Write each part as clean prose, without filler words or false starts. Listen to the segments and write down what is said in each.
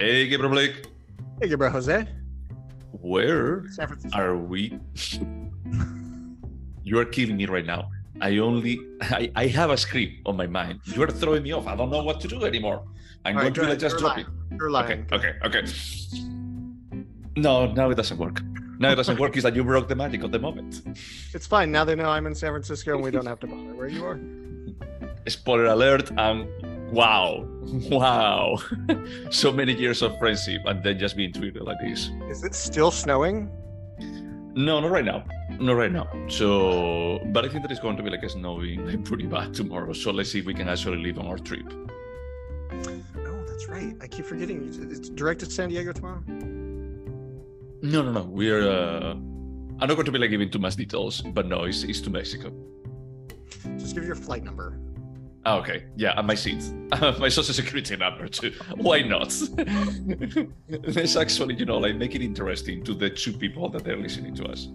Hey, Gabriel Blake. Hey, Gabriel Jose. Where are we? You are killing me right now. I have a script on my mind. You are throwing me off. I don't know what to do anymore. I'm all going right, to just drop lying. It. You're lying. Okay. No, now it doesn't work. Now it doesn't work. Is that you broke the magic of the moment. It's fine. Now they know I'm in San Francisco and we don't have to bother where you are. Spoiler alert. Wow. So many years of friendship and then just being treated like this. Is it still snowing? No, not right now. So, but I think that it's going to be like snowing like pretty bad tomorrow. So let's see if we can actually leave on our trip. Oh, that's right. I keep forgetting. It's direct at San Diego tomorrow? No. We're, I'm not going to be like giving too much details, but no, it's to Mexico. Just give your flight number. Okay. Yeah, and my seat. My social security number too. Why not? Let's actually, make it interesting to the two people that they're listening to us.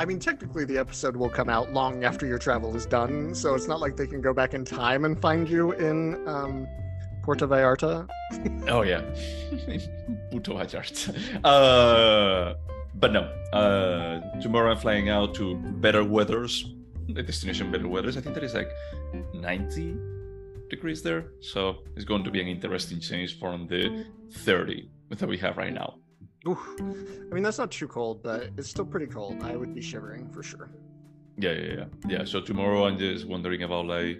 I mean, technically the episode will come out long after your travel is done, so it's not like they can go back in time and find you in Puerto Vallarta. Oh, yeah. Puerto Vallarta. But no. Tomorrow I'm flying out to better weathers. The destination better weather. I think that is like 90 degrees there. So it's going to be an interesting change from the 30 that we have right now. Oof. I mean, that's not too cold, but it's still pretty cold. I would be shivering for sure. Yeah. So tomorrow I'm just wondering about I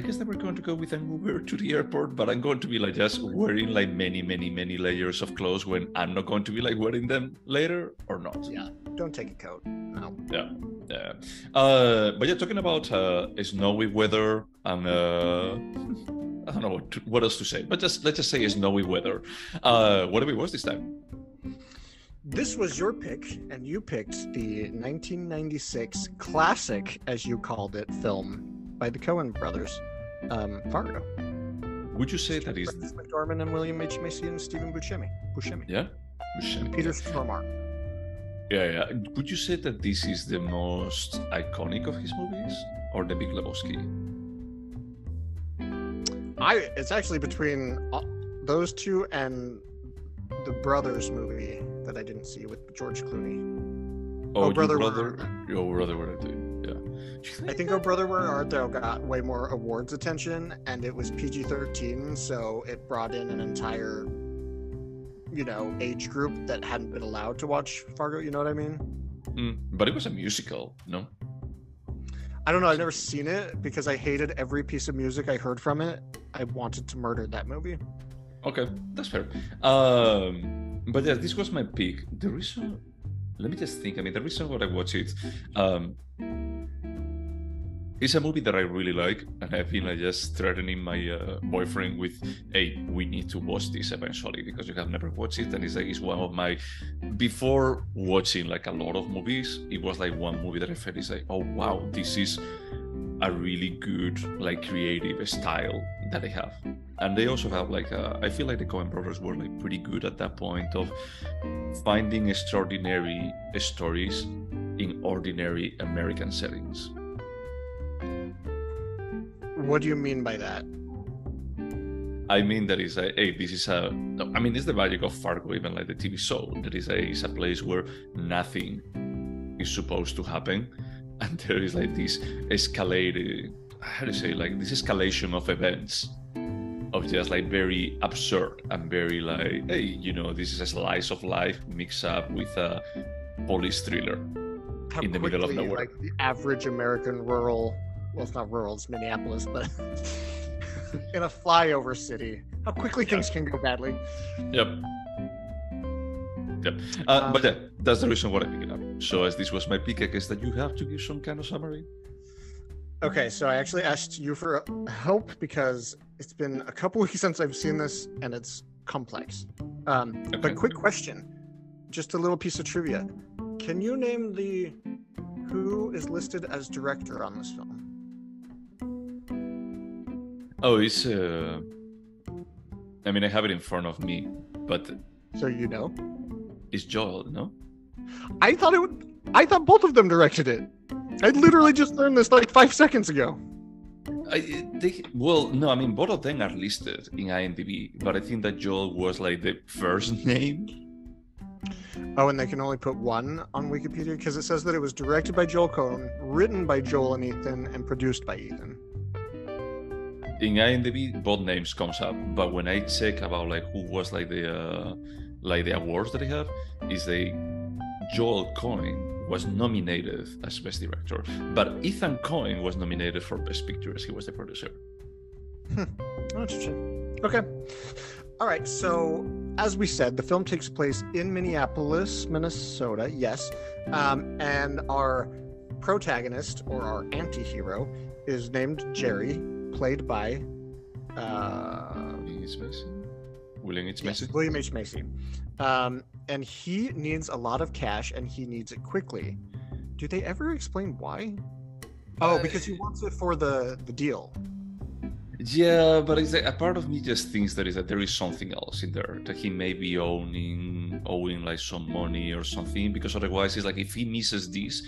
guess that we're going to go with an Uber to the airport, but I'm going to be just wearing many, many, many layers of clothes when I'm not going to be wearing them later or not. Yeah. Don't take a coat. No. Yeah. But you're talking about snowy weather and I don't know what else to say, but let's just say snowy weather. What did we watch this time? This was your pick, and you picked the 1996 classic, as you called it, film by the Coen Brothers, Fargo. Would you say that is Francis McDormand and William H. Macy and Stephen Buscemi. Yeah, Buscemi. Peter Stormare. Yeah. Would you say that this is the most iconic of his movies, or The Big Lebowski? It's actually between those two and the Brothers movie that I didn't see with George Clooney. Oh, O Brother, Where Art Thou? Yeah. I think O Brother, Where Art Thou got way more awards attention, and it was PG-13, so it brought in an entire, age group that hadn't been allowed to watch Fargo, you know what I mean? But it was a musical, no? I don't know, I've never seen it because I hated every piece of music I heard from it. I wanted to murder that movie. Okay, that's fair. But yeah, this was my pick. The reason, let me just think. I mean, the reason why I watch it, it's a movie that I really like, and I've been just threatening my boyfriend with, "Hey, we need to watch this eventually because you have never watched it." And it's one of my, before watching a lot of movies, it was one movie that I felt is oh wow, this is a really good creative style that they have. And they also have I feel the Coen Brothers were pretty good at that point of finding extraordinary stories in ordinary American settings. What do you mean by that? I mean that is it's the magic of Fargo, even the TV show. That is it's a place where nothing is supposed to happen, and there is this escalated, this escalation of events. Of just very absurd and very this is a slice of life mixed up with a police thriller in the middle of nowhere. Like the average American rural, well, it's not rural, it's Minneapolis, but in a flyover city, how quickly things can go badly. Yep. But yeah, that's the reason why I picked it up. So as this was my pick, I guess that you have to give some kind of summary. Okay, so I actually asked you for help because it's been a couple weeks since I've seen this, and it's complex. Okay. But quick question, just a little piece of trivia. Can you name who is listed as director on this film? Oh, it's... I mean, I have it in front of me, but... So you know? It's Joel, no? I thought both of them directed it. I literally just learned this 5 seconds ago. Both of them are listed in IMDb, but I think that Joel was like the first name. Oh, and they can only put one on Wikipedia because it says that it was directed by Joel Coen, written by Joel and Ethan, and produced by Ethan. In IMDb, both names comes up, but when I check about like who was the awards that they have, is they Joel Coen was nominated as Best Director, but Ethan Coen was nominated for Best Picture as he was the producer. Interesting. Okay. All right, so as we said, the film takes place in Minneapolis, Minnesota, yes, and our protagonist, or our anti-hero, is named Jerry, played by... William H. Macy. Yes, William H. Macy. And he needs a lot of cash, and he needs it quickly. Do they ever explain why? Oh, because he wants it for the deal. Yeah, but it's like, a part of me just thinks that there is something else in there, that he may be owing like some money or something, because otherwise it's like if he misses this,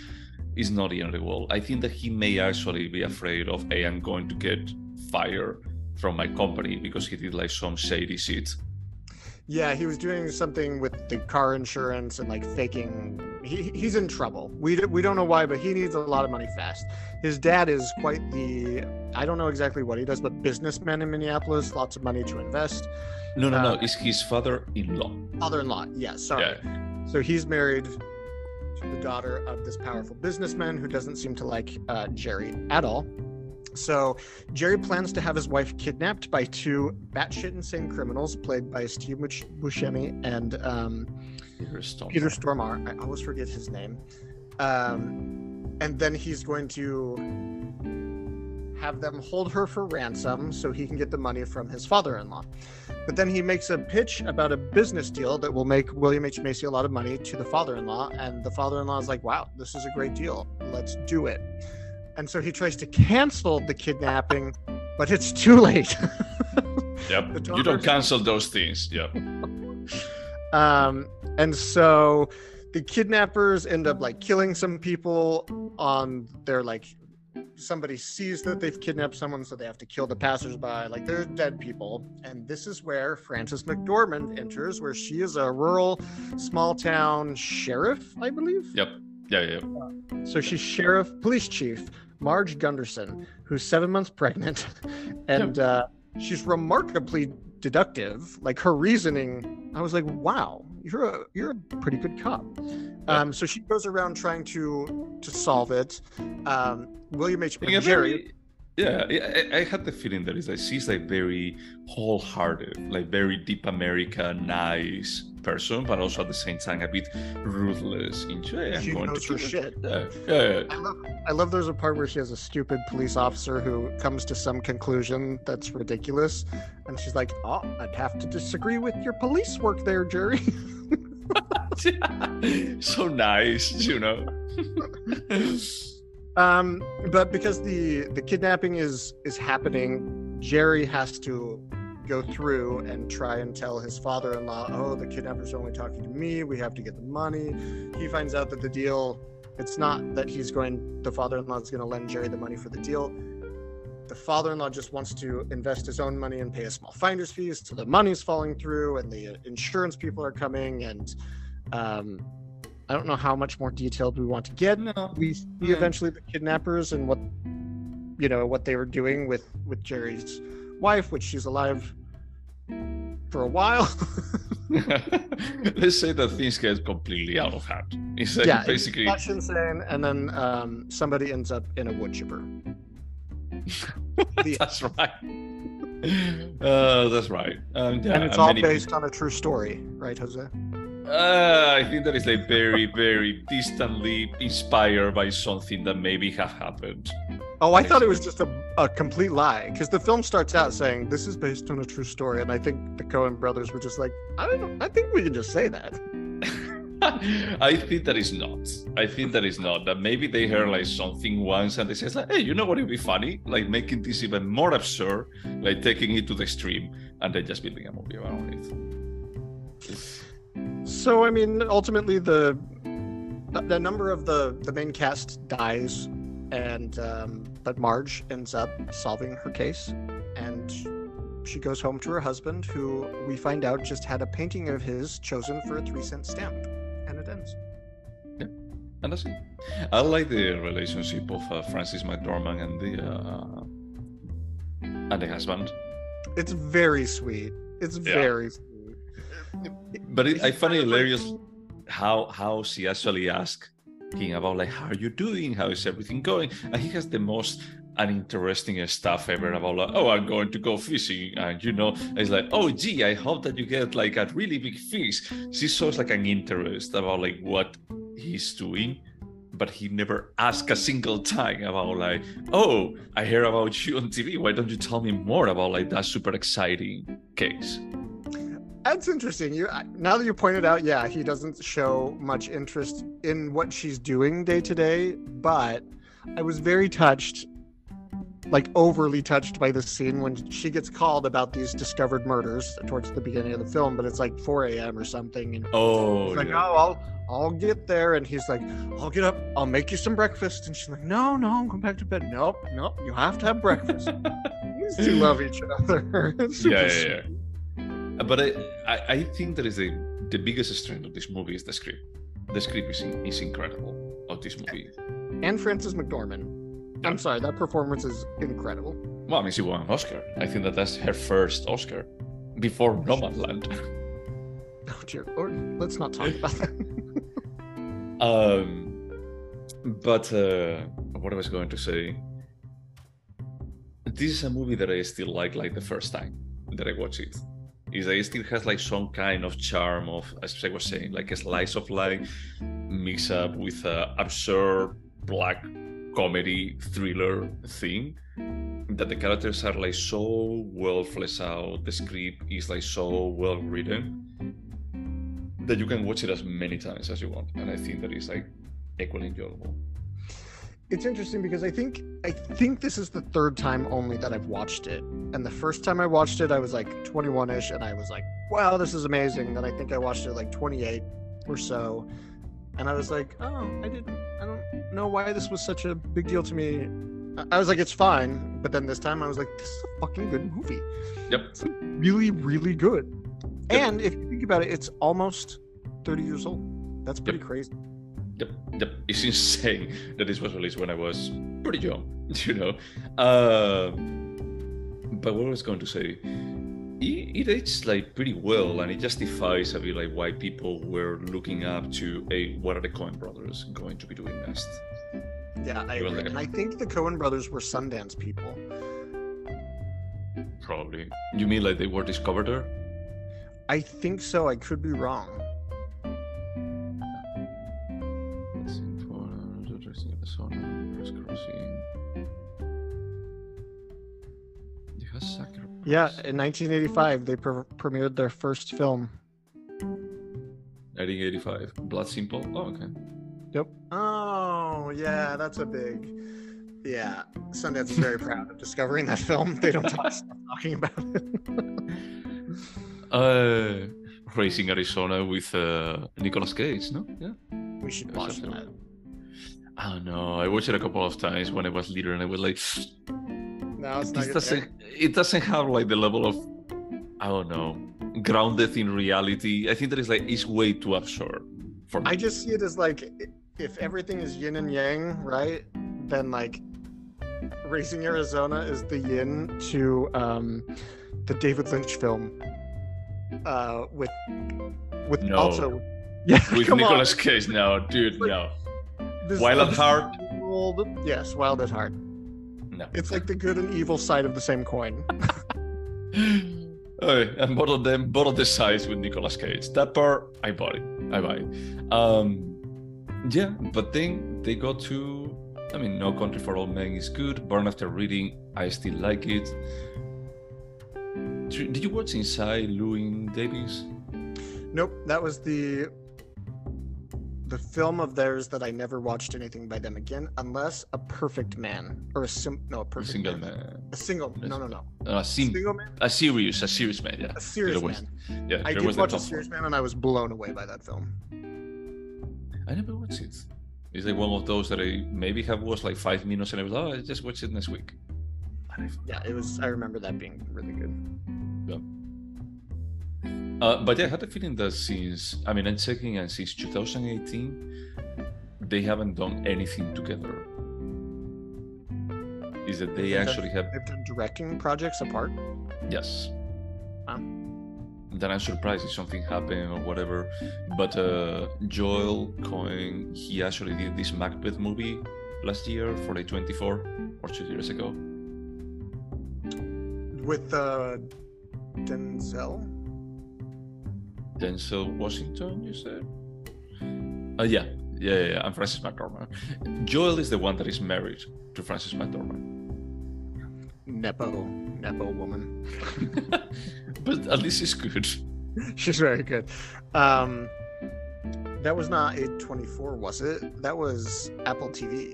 it's not the end of the world. I think that he may actually be afraid of, hey, I'm going to get fired from my company because he did like some shady shit. Yeah, he was doing something with the car insurance and like faking. He's in trouble. We don't know why, but he needs a lot of money fast. His dad is quite the, I don't know exactly what he does, but businessman in Minneapolis, lots of money to invest. No. It's his father-in-law. Father-in-law, yeah, sorry. Yeah. So he's married to the daughter of this powerful businessman who doesn't seem to like Jerry at all. So Jerry plans to have his wife kidnapped by two batshit insane criminals played by Steve Buscemi and Peter Stormare. I always forget his name. And then he's going to have them hold her for ransom so he can get the money from his father-in-law. But then he makes a pitch about a business deal that will make William H. Macy a lot of money to the father-in-law. And the father-in-law is like, wow, this is a great deal. Let's do it. And so he tries to cancel the kidnapping, but it's too late. Yep. You don't cancel those things. Yep. And so the kidnappers end up like killing some people on their like, somebody sees that they've kidnapped someone, so they have to kill the passersby. Like, they're dead people. And this is where Francis McDormand enters, where she is a rural, small town sheriff, I believe. Yep. Yeah. So she's sheriff, police chief, Marge Gunderson, who's 7 months pregnant, and she's remarkably deductive. Like, her reasoning, I was like, wow, you're a pretty good cop. So she goes around trying to solve it. William H. Jerry. Yeah, I had the feeling that is like she's like very wholehearted, like very deep America, nice person, but also at the same time a bit ruthless. She knows her shit. Yeah. I love there's a part where she has a stupid police officer who comes to some conclusion that's ridiculous, and she's like, "Oh, I'd have to disagree with your police work there, Jerry." So nice, you know. But because the kidnapping is happening, Jerry has to go through and try and tell his father-in-law, oh, the kidnappers are only talking to me, we have to get the money. He finds out that the deal, it's not that the father-in-law is going to lend Jerry the money for the deal. The father-in-law just wants to invest his own money and pay a small finder's fee, so the money's falling through and the insurance people are coming, and I don't know how much more detailed we want to get. No. We see eventually the kidnappers and what they were doing with Jerry's wife, which she's alive for a while. Let's say that things get completely out of hand. It's like basically that's insane, and then somebody ends up in a wood chipper. That's right. That's right. And it's all based on a true story, right, Jose? I think that is like very, very distantly inspired by something that maybe have happened. Oh, I thought it was just a complete lie, because the film starts out saying this is based on a true story, and I think the Coen brothers were just like, I think we can just say that. I think that is not. That maybe they heard like something once and they said, like, hey, you know what would be funny? Like making this even more absurd, like taking it to the extreme, and then just building a movie around it. So, I mean, ultimately, the number of the main cast dies, and But Marge ends up solving her case, and she goes home to her husband, who we find out just had a painting of his chosen for a 3-cent stamp, and it ends. Yeah, and that's it. I like the relationship of Francis McDormand and the husband. It's very sweet. It's very sweet. But I find it hilarious how she actually asks him about, like, how are you doing? How is everything going? And he has the most uninteresting stuff ever about, like, oh, I'm going to go fishing. And, you know, it's like, oh, gee, I hope that you get, like, a really big fish. She shows, like, an interest about, like, what he's doing. But he never asked a single time about, like, oh, I hear about you on TV. Why don't you tell me more about, like, that super exciting case? That's interesting. Now that you pointed out, yeah, he doesn't show much interest in what she's doing day to day. But I was very touched, like overly touched, by this scene when she gets called about these discovered murders towards the beginning of the film. But it's like 4 a.m. or something. And she's like, oh, I'll get there. And he's like, I'll get up. I'll make you some breakfast. And she's like, no, I'm going back to bed. Nope. You have to have breakfast. These two love each other. It's super sweet. But I think that is the biggest strength of this movie is the script. The script is incredible of this movie. And Frances McDormand. Yeah. I'm sorry, that performance is incredible. Well, I mean, she won an Oscar. I think that's her first Oscar before Nomadland. Oh, dear Lord. Let's not talk about that. But what I was going to say, this is a movie that I still like the first time that I watched it. Is that it still has like some kind of charm of, as I was saying, like a slice of life mixed up with an absurd black comedy thriller thing, that the characters are like so well fleshed out, the script is like so well written that you can watch it as many times as you want, and I think that is like equally enjoyable. It's interesting because I think this is the third time only that I've watched it. And the first time I watched it, I was like 21-ish, and I was like, wow, this is amazing. And I think I watched it like 28 or so. And I was like, oh, I don't know why this was such a big deal to me. I was like, it's fine. But then this time I was like, this is a fucking good movie. Yep. It's like really, really good. Yep. And if you think about it, it's almost 30 years old. That's pretty crazy. Yep. It's insane that this was released when I was pretty young, you know. But what I was going to say, it aged like pretty well, and it justifies a bit like why people were looking up to what are the Coen brothers going to be doing next. Yeah, I agree. Like, and I think the Coen brothers were Sundance people. Probably. You mean like they were discovered there? I think so. I could be wrong. Yeah, in 1985, they premiered their first film. 1985, Blood Simple? Oh, okay. Yep. Oh, yeah, that's a big... Yeah, Sundance is very proud of discovering that film. They don't stop talking about it. Raising Arizona with Nicolas Cage, no? Yeah. We should watch that. I don't know. I watched it a couple of times when I was little, and I was like... No, it doesn't have like the level of, I don't know, grounded in reality. I think that is like it's way too absurd for me. I just see it as like if everything is yin and yang, right? Then like Raising Arizona is the yin to the David Lynch film with Nicolas Cage. No, dude, like, no. Wild at Heart. Yes, Wild at Heart. No. It's like the good and evil side of the same coin. Oh, and bottle the size with Nicolas Cage. That part, I buy it. Yeah, but then they got to... I mean, No Country for Old Men is good. Burn After Reading, I still like it. Did you watch Inside Llewyn Davis? Nope, that was the film of theirs that I never watched anything by them again, unless A Perfect Man or A Serious Man. Yeah, I did watch A Serious Man, and I was blown away by that film. I never watched it. It's like one of those that I maybe have watched like 5 minutes and I was, oh, I just watch it next week. Yeah, it was. I remember that being really good. Yeah. But yeah, I had a feeling that since, I mean, I'm checking, and since 2018, they haven't done anything together. Is that they actually have? They've done directing projects apart. Yes. Huh? Then I'm surprised if something happened or whatever. But Joel Coen, he actually did this Macbeth movie last year for A24 or 2 years ago. With Denzel? Denzel Washington, you said? Yeah. I'm Francis McDormand. Joel is the one that is married to Francis McDormand. Nepo woman. But at least she's good. She's very good. That was not A24, was it? That was Apple TV.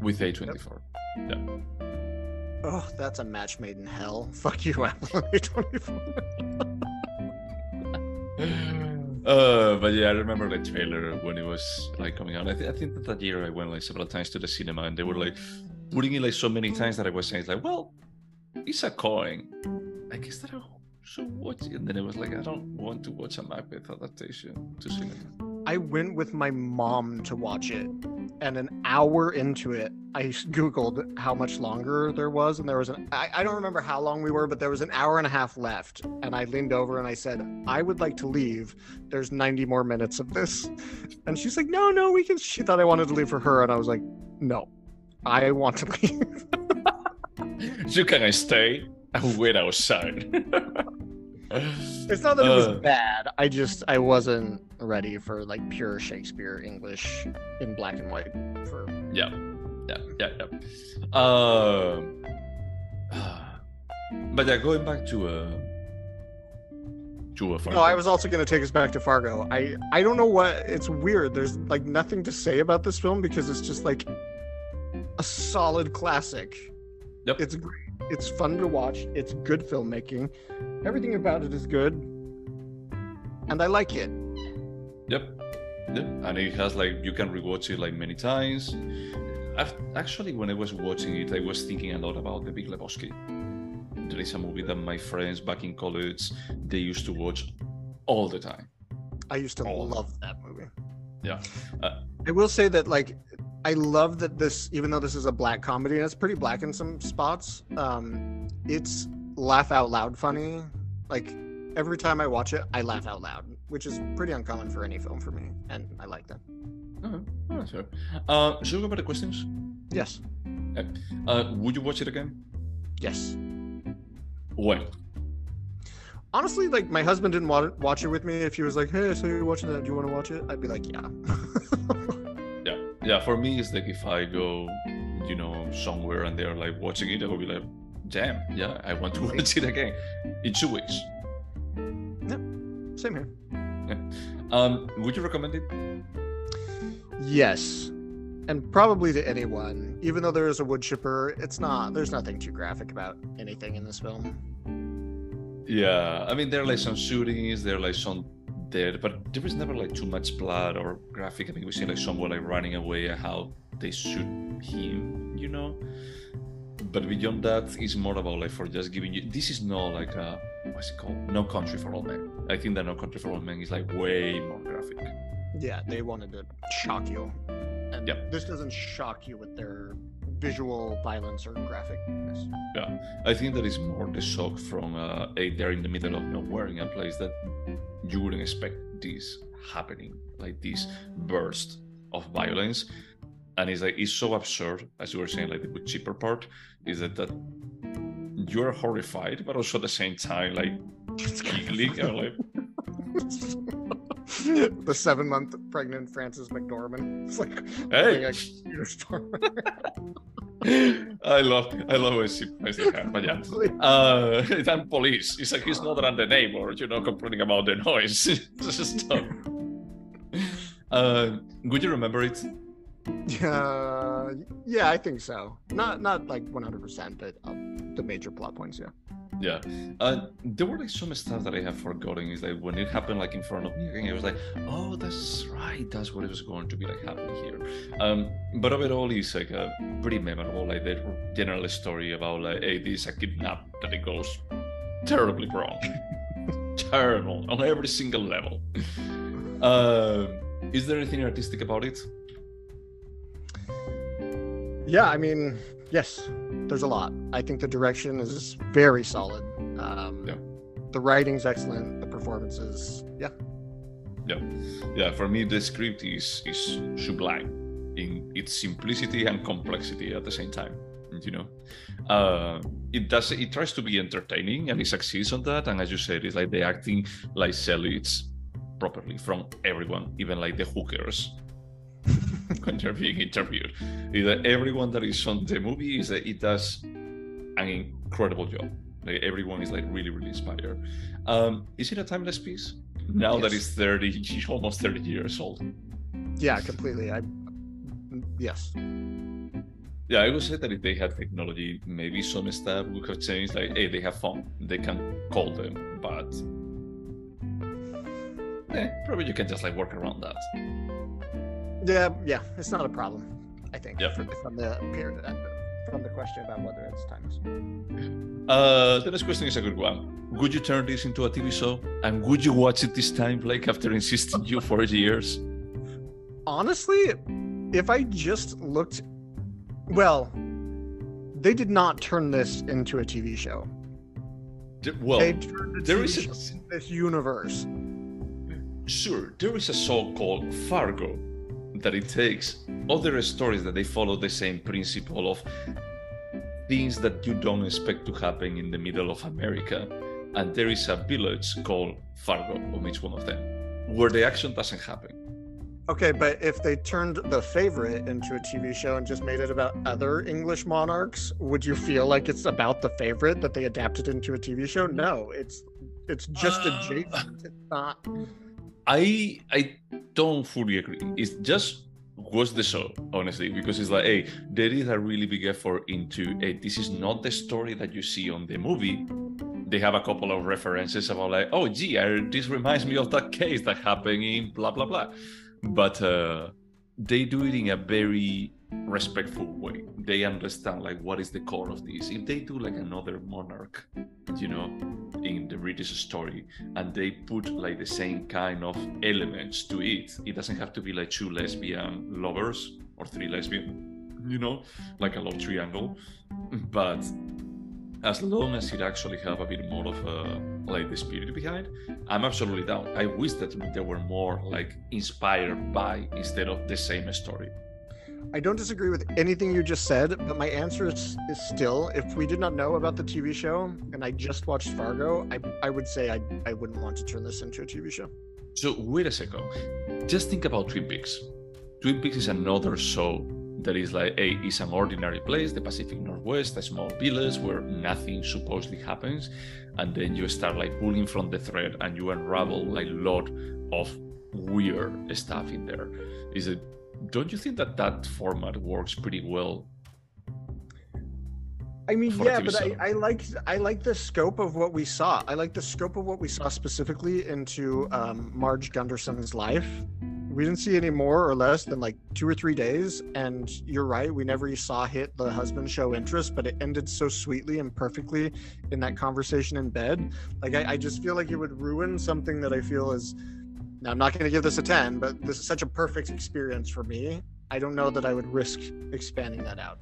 With A24. Yep. Yeah. Oh, that's a match made in hell. Fuck you, Apple A24. But yeah, I remember the trailer when it was like coming out. I think that year I went like several times to the cinema, and they were like putting it like so many times that I was saying like, well, it's a Coen. I guess that I should watch it. And then it was like, I don't want to watch a Macbeth adaptation to cinema. I went with my mom to watch it, and an hour into it, I Googled how much longer there was, and there was I don't remember how long we were, but there was an hour and a half left, and I leaned over and I said, I would like to leave. There's 90 more minutes of this. And she's like, no, we can. She thought I wanted to leave for her, and I was like, no, I want to leave. So can I stay? I wait outside. It's not that it was bad. I wasn't ready for like pure Shakespeare English in black and white. Yeah. But yeah, going back to Fargo. No, I was also going to take us back to Fargo. I don't know what. It's weird. There's like nothing to say about this film because it's just like a solid classic. Yep. It's great. It's fun to watch. It's good filmmaking. Everything about it is good, and I like it. Yep. And it has like you can rewatch it like many times. Actually, when I was watching it, I was thinking a lot about The Big Lebowski. There is a movie that my friends back in college they used to watch all the time. I used to love that movie. Yeah. I will say that like. I love that this, even though this is a black comedy, and it's pretty black in some spots, it's laugh out loud funny. Like, every time I watch it, I laugh out loud, which is pretty uncommon for any film for me, and I like that. Oh, sure. Should we go by the questions? Yes. Would you watch it again? Yes. When? Honestly, like, my husband didn't watch it with me. If he was like, hey, so you're watching that, do you want to watch it? I'd be like, yeah. Yeah, for me, it's like if I go, somewhere and they're like watching it, I will be like, damn, yeah, I want to watch it again in 2 weeks. Yeah, same here. Yeah. Would you recommend it? Yes, and probably to anyone. Even though there is a wood chipper, there's nothing too graphic about anything in this film. Yeah, I mean, there are like some shootings, there are like some dead, but there was never like too much blood or graphic. I mean, we see like someone like running away and how they shoot him, But beyond that, it's more about like for just giving you. This is not like what's it called? No Country for Old Men. I think that No Country for Old Men is like way more graphic. Yeah, they wanted to shock you, and This doesn't shock you with their visual violence or graphicness. Yeah, I think that is more the shock from they're in the middle of nowhere in a place that. You wouldn't expect this happening, like this burst of violence, and it's like it's so absurd, as you were saying, like the wood chipper part is that you're horrified, but also at the same time, like giggling, like the 7-month pregnant Francis McDormand. It's like, hey, like Peter Stormare. I love when she plays the cat, but yeah. And police. It's like he's not under the neighbor, complaining about the noise. Stop. Would you remember it? Yeah, I think so. Not like 100%, but the major plot points, yeah. Yeah. There were like some stuff that I have forgotten. Is like when it happened like in front of me again, I was like, oh, that's right, that's what it was going to be like happening here. But overall, it's like a pretty memorable, like the general story about like, hey, this is a kidnap that it goes terribly wrong. Terrible on every single level. Is there anything artistic about it? Yeah, I mean, yes, there's a lot. I think the direction is very solid. The writing's excellent. The performances, yeah. For me, the script is sublime in its simplicity and complexity at the same time. You know, it tries to be entertaining and it succeeds on that. And as you said, it's like the acting like sells properly from everyone, even like the hookers. When they're being interviewed, everyone that is on the movie it does an incredible job. Like everyone is like really, really inspired. Is it a timeless piece? Now yes. That it's almost 30 years old. Yeah, completely. Yes. Yeah, I would say that if they had technology, maybe some stuff would have changed. Like, hey, they have phone, they can call them, but probably you can just like work around that. Yeah, it's not a problem, I think. Yeah. From the question about whether it's timeless. The next question is a good one. Would you turn this into a TV show? And would you watch it this time, Blake, after insisting you for years? Honestly, if I just looked... Well, they did not turn this into a TV show. They turned it into this universe. Sure, there is a show called Fargo that it takes other stories that they follow the same principle of things that you don't expect to happen in the middle of America. And there is a village called Fargo on each one of them where the action doesn't happen. Okay, but if they turned The Favorite into a TV show and just made it about other English monarchs, would you feel like it's about The Favorite that they adapted into a TV show? No, it's just adjacent. It's not... I don't fully agree. It just was the show, honestly, because it's like, hey, they did a really big effort into, hey, this is not the story that you see on the movie. They have a couple of references about like, oh, gee, this reminds me of that case that happened in blah, blah, blah. But they do it in a very respectful way. They understand like what is the core of this. If they do like another monarch, you know, in the British story, and they put like the same kind of elements to it, it doesn't have to be like two lesbian lovers or three lesbian, you know, like a love triangle. But as long as it actually have a bit more of like the spirit behind, I'm absolutely down. I wish that they were more like inspired by instead of the same story. I don't disagree with anything you just said, but my answer is still, if we did not know about the TV show and I just watched Fargo, I would say I wouldn't want to turn this into a TV show. So wait a second. Just think about Twin Peaks. Twin Peaks is another show that is like, hey, it's an ordinary place, the Pacific Northwest, a small village where nothing supposedly happens. And then you start like pulling from the thread and you unravel like a lot of weird stuff in there. Don't you think that format works pretty well? I mean, yeah, but I like the scope of what we saw. I like the scope of what we saw specifically into Marge Gunderson's life. We didn't see any more or less than like 2 or 3 days. And you're right, we never saw hit the husband show interest, but it ended so sweetly and perfectly in that conversation in bed. Like, I just feel like it would ruin something that I feel is... Now, I'm not going to give this a 10, but this is such a perfect experience for me. I don't know that I would risk expanding that out.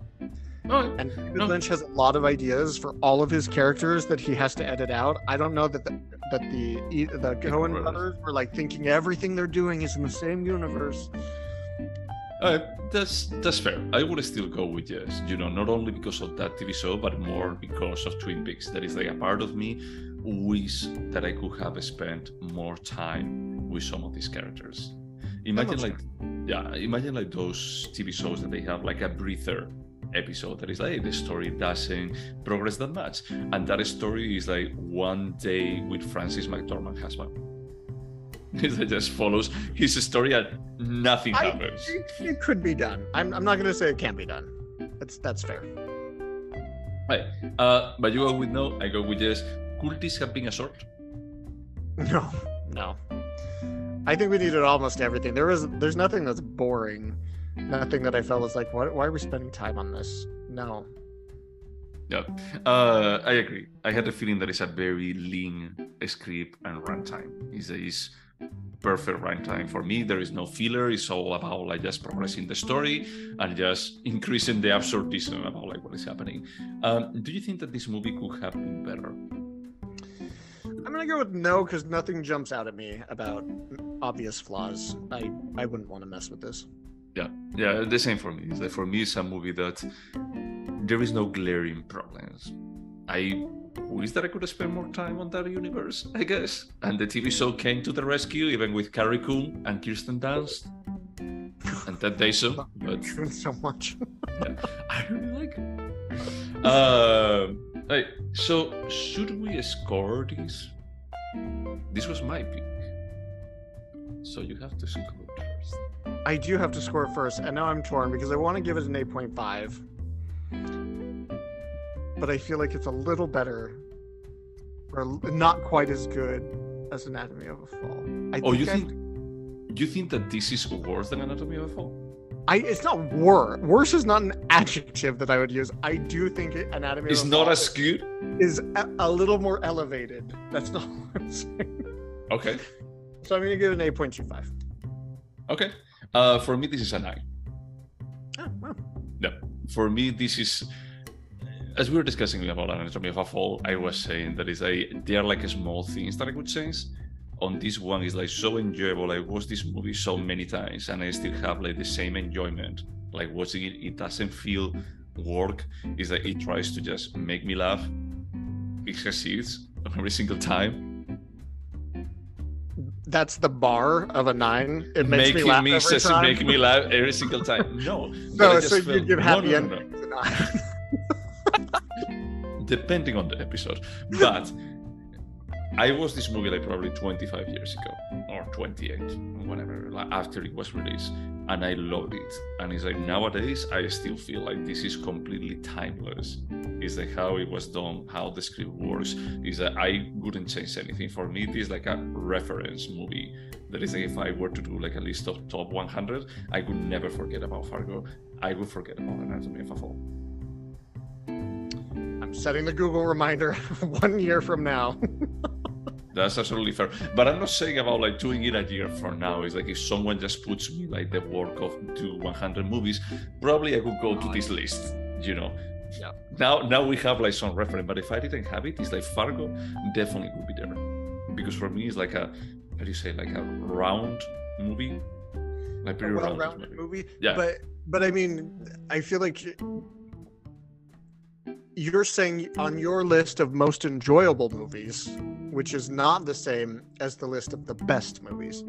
Oh, and Lynch has a lot of ideas for all of his characters that he has to edit out. I don't know that the Coen brothers were like thinking everything they're doing is in the same universe. That's fair. I would still go with yes, you know, not only because of that TV show, but more because of Twin Peaks. That is like a part of me wish that I could have spent more time with some of these characters. Imagine like those TV shows that they have like a breather episode that is like, hey, the story doesn't progress that much, and that story is like One Day with Francis McDormand has one. It just follows his story and nothing happens. It could be done. I'm not going to say it can't be done. That's fair. Right. But you go with no, I go with yes. Could this have been a short? No. No. I think we needed almost everything. There's nothing that's boring. Nothing that I felt was like, why are we spending time on this? No. Yeah, I agree. I had the feeling that it's a very lean script and runtime. It's perfect runtime for me. There is no filler. It's all about like just progressing the story and just increasing the absurdism about like what is happening. Do you think that this movie could have been better? I'm gonna go with no, because nothing jumps out at me about obvious flaws. I wouldn't want to mess with this. Yeah, the same for me. For me, it's a movie that there is no glaring problems. I wish that I could spend more time on that universe, I guess. And the TV show came to the rescue, even with Carrie Coon and Kirsten Dunst and Ted Danson. But so much. Yeah, I really like it. So should we score this? This was my pick. So you have to score first. I do have to score first, and now I'm torn because I want to give it an 8.5, but I feel like it's a little better, or not quite as good as Anatomy of a Fall. You think that this is worse than Anatomy of a Fall? It's not worse. Worse is not an adjective that I would use. I do think Anatomy of a Fall as good. Is a little more elevated. That's not what I'm saying. Okay. So I'm going to give it an 8.25. Okay. For me, this is a 9. Oh, wow. Yeah. For me, this is... As we were discussing about Anatomy of a Fall, I was saying that is they are like small things that I could change. On this one, it's like so enjoyable. I watched this movie so many times and I still have like the same enjoyment. Like watching it, it doesn't feel work. It's like it tries to just make me laugh. It succeeds every single time. That's the bar of a 9. It makes me laugh every time. Making me laugh every single time. No, so you give happy endings. No. Depending on the episode. But I watched this movie like probably 25 years ago or 28, whatever, like after it was released. And I loved it. And it's like nowadays, I still feel like this is completely timeless. It's like how it was done, how the script works. Is that I wouldn't change anything. For me, this is like a reference movie. That is, like if I were to do like a list of top 100, I would never forget about Fargo. I would forget about Anatomy of a Fall. I'm setting the Google reminder 1 year from now. That's absolutely fair. But I'm not saying about like doing it a year from now. It's like if someone just puts me like the work of 100 movies, probably I could go to this list, you know. Yeah. Now we have like some reference, but if I didn't have it, it's like Fargo definitely would be there. Because for me, it's like a, how do you say, like a round movie? Like pretty well-rounded movie. Yeah. But I mean, I feel like you're saying on your list of most enjoyable movies, which is not the same as the list of the best movies,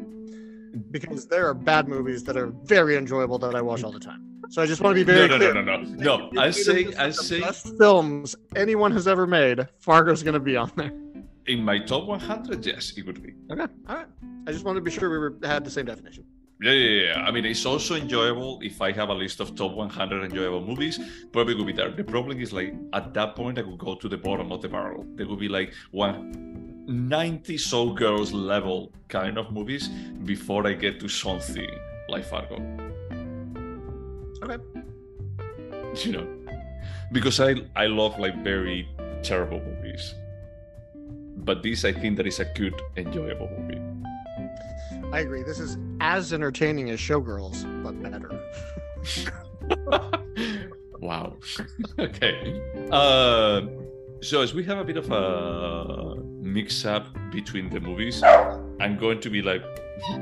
because there are bad movies that are very enjoyable that I watch all the time. So I just want to be very clear. No. I say best films anyone has ever made, Fargo's going to be on there. In my top 100, yes, it would be. Okay, all right. I just wanted to be sure we had the same definition. Yeah. I mean, it's also enjoyable. If I have a list of top 100 enjoyable movies, probably would be there. The problem is, like, at that point, I would go to the bottom of the barrel. There would be, like, 90 So Girls level kind of movies before I get to something like Fargo. Okay. You know, because I love, like, very terrible movies. But this, I think, that is a good, enjoyable movie. I agree. This is as entertaining as Showgirls, but better. Wow. Okay. So as we have a bit of a mix-up between the movies, I'm going to be like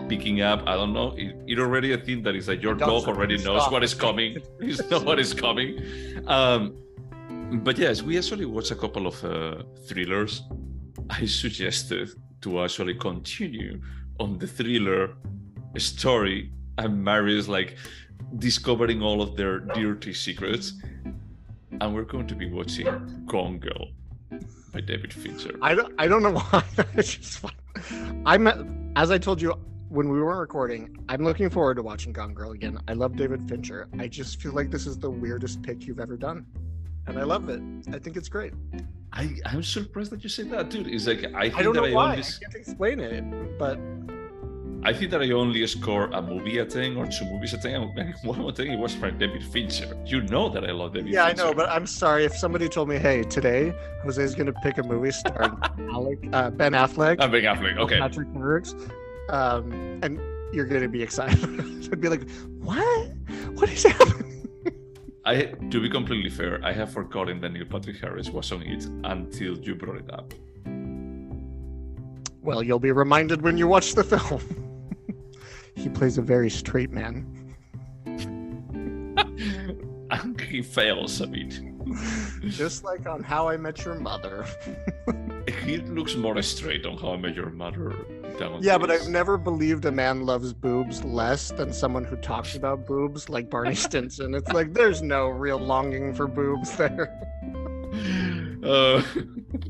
picking up. I don't know. It already a thing that is like your dog already knows what is coming. He's knows what is coming. But yes, we actually watched a couple of thrillers. I suggested to actually continue on the thriller story and Mario's like discovering all of their dirty secrets. And we're going to be watching Gone Girl by David Fincher. I don't know why. It's just fun. As I told you when we were recording, I'm looking forward to watching Gone Girl again. I love David Fincher. I just feel like this is the weirdest pick you've ever done. and I love it. I think it's great. I'm surprised that you say that, dude. It's like I don't know why. I can't explain it, but I think that I only score a movie a thing or two movies a thing. And one more thing, it was from David Fincher. You know that I love David Fincher. Yeah, I know, but I'm sorry. If somebody told me, hey, today Jose's going to pick a movie starring Ben Affleck. Ben Affleck, okay. Patrick Burks, and you're going to be excited. I'd be like, what? What is happening? To be completely fair, I have forgotten that Neil Patrick Harris was on it until you brought it up. Well, you'll be reminded when you watch the film. He plays a very straight man. And he fails a bit. Just like on How I Met Your Mother. He looks more straight on How I Met Your Mother. But I've never believed a man loves boobs less than someone who talks about boobs like Barney Stinson. It's like there's no real longing for boobs there.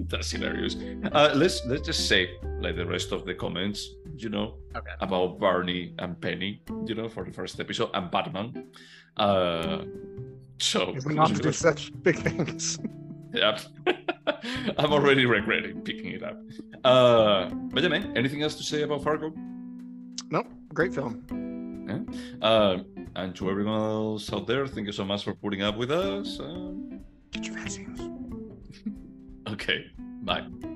That's hilarious. Let's just say, like the rest of the comments, okay, about Barney and Penny, for the first episode, and Batman. So we not to do such big things. Yeah, I'm already regretting picking it up. But yeah, man, anything else to say about Fargo? No, great film. Yeah. And to everyone else out there, thank you so much for putting up with us. Get your vaccines. Okay, bye.